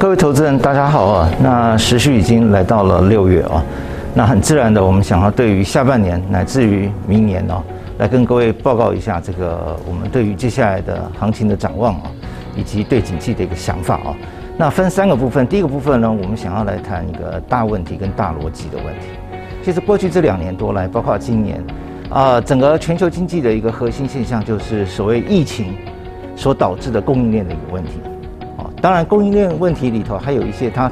各位投资人，大家好啊！那时序已经来到了6月啊，那很自然的，我们想要对于下半年乃至于明年哦，来跟各位报告一下这个我们对于接下来的行情的展望啊，以及对景气的一个想法啊。那分3个部分，第一个部分呢，我们想要来谈一个大问题跟大逻辑的问题。其实过去这2年多来，包括今年，整个全球经济的一个核心现象就是所谓疫情所导致的供应链的一个问题。 当然，供应链问题里头还有一些它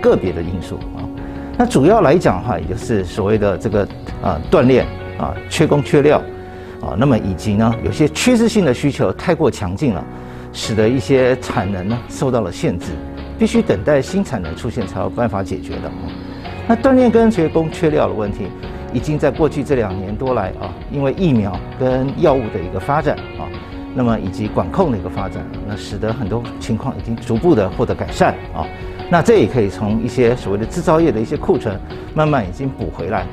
个别的因素啊。那主要来讲的话，也就是所谓的这个断链啊、缺工缺料啊，那么以及呢有些趋势性的需求太过强劲了，使得一些产能呢受到了限制，必须等待新产能出现才有办法解决的。那断链跟缺工缺料的问题，已经在过去这2年多来啊，因为疫苗跟药物的一个发展啊。 那么以及管控的一个发展，那使得很多情况已经逐步的获得改善啊。那这也可以从一些所谓的制造业的一些库存慢慢已经补回来，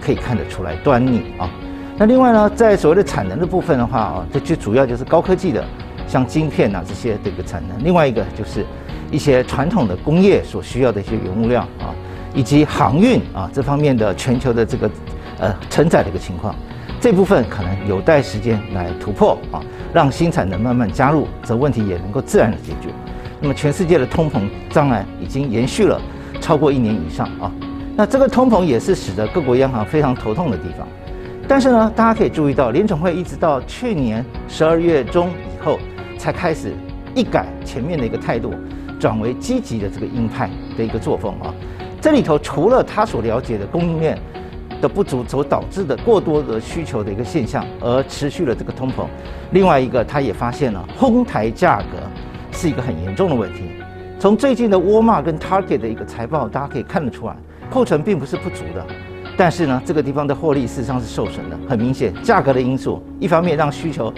可以看得出来端倪啊。那另外呢，在所谓的产能的部分的话啊，这就主要就是高科技的，像晶片啊这些的一个产能。另外一个就是一些传统的工业所需要的一些原物料啊，以及航运啊这方面的全球的这个承载的一个情况。 这部分可能有待时间来突破啊，让新产能慢慢加入，这问题也能够自然的解决。那么，全世界的通膨障碍已经延续了超过1年以上啊。那这个通膨也是使得各国央行非常头痛的地方。但是呢，大家可以注意到，联准会一直到去年12月中以后，才开始一改前面的一个态度，转为积极的这个鹰派的一个作风啊。这里头除了他所了解的供应链 的不足所导致的过多的需求的一个现象，而持续了这个通膨。另外一个，他也发现了哄抬价格是一个很严重的问题。从最近的沃尔玛跟 Target 的一个财报，大家可以看得出来，库存并不是不足的，但是呢，这个地方的获利事实上是受损的。很明显，价格的因素一方面让需求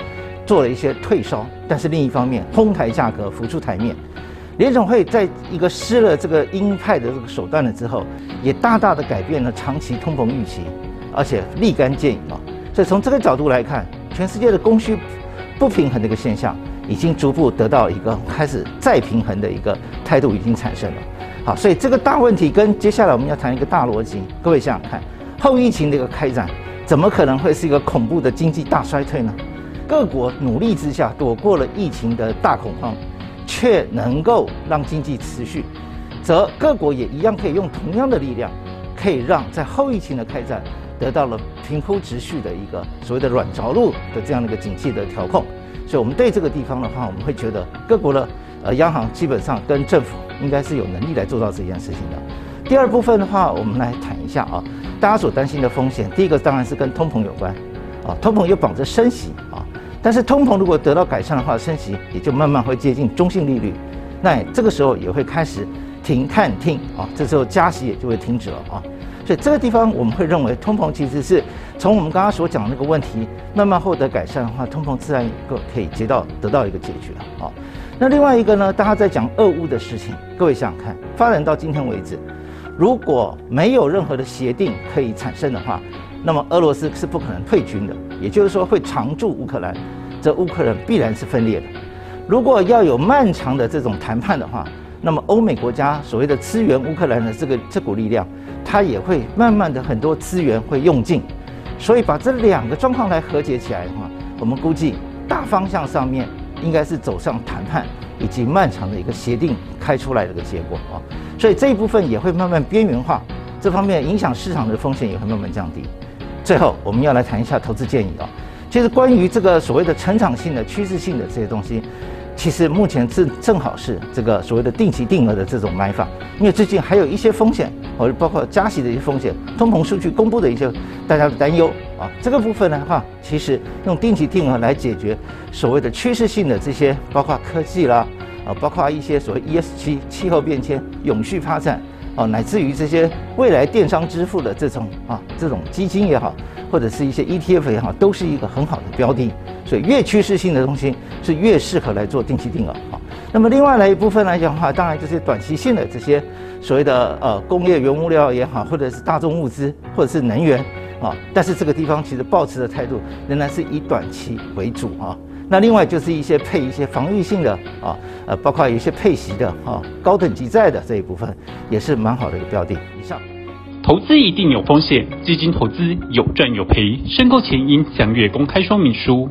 做了一些退烧，但是另一方面哄抬价格浮出台面。 联总会在一个施了这个鹰派的这个手段了之后，也大大的改变了长期通膨预期，而且立竿见影啊！所以从这个角度来看，全世界的供需不平衡的一个现象，已经逐步得到一个开始再平衡的一个态度已经产生了。好，所以这个大问题跟接下来我们要谈一个大逻辑，各位想想看，后疫情的一个开展，怎么可能会是一个恐怖的经济大衰退呢？各国努力之下，躲过了疫情的大恐慌， 却能够让经济持续，则各国也一样可以用同样的力量，可以让在后疫情的开展得到了平铺直叙的一个所谓的软着陆的这样的一个景气的调控。所以，我们对这个地方的话，我们会觉得各国的央行基本上跟政府应该是有能力来做到这件事情的。第二部分的话，我们来谈一下啊，大家所担心的风险。第一个当然是跟通膨有关啊，通膨又绑着升息啊。 但是通膨如果得到改善的话，升息也就慢慢会接近中性利率，那这个时候也会开始停看听啊，这时候加息也就会停止了啊。所以这个地方我们会认为，通膨其实是从我们刚刚所讲的那个问题慢慢获得改善的话，通膨自然也可以得到一个解决啊。那另外一个呢，大家在讲俄乌的事情，各位想想看，发展到今天为止，如果没有任何的协定可以产生的话， 那么俄罗斯是不可能退军的，也就是说会常驻乌克兰，这乌克兰必然是分裂的。如果要有漫长的这种谈判的话，那么欧美国家所谓的支援乌克兰的这股力量，它也会慢慢的很多资源会用尽，所以把这2个状况来和解起来的话，我们估计大方向上面应该是走上谈判以及漫长的一个协定开出来的一个结果啊，所以这一部分也会慢慢边缘化，这方面影响市场的风险也会慢慢降低。 最后，我们要来谈一下投资建议啊。其实关于这个所谓的成长性的、趋势性的这些东西，其实目前正好是这个所谓的定期定额的这种买法，因为最近还有一些风险，包括加息的一些风险、通膨数据公布的一些大家的担忧啊。这个部分的话，其实用定期定额来解决所谓的趋势性的这些，包括科技啦，包括一些所谓 ESG 气候变迁、永续发展。 哦，乃至于这些未来电商支付的这种基金也好，或者是一些 ETF 也好，都是一个很好的标的。所以越趋势性的东西是越适合来做定期定额啊。那么另外来一部分来讲的话，当然就是短期性的这些所谓的工业原物料也好，或者是大宗物资，或者是能源啊。但是这个地方其实抱持的态度仍然是以短期为主啊。那另外就是一些配一些防御性的啊，包括一些配息的啊，高等级债的这一部分也是蛮好的一个标的。以上，投资一定有风险，基金投资有赚有赔，申购前应详阅公开说明书。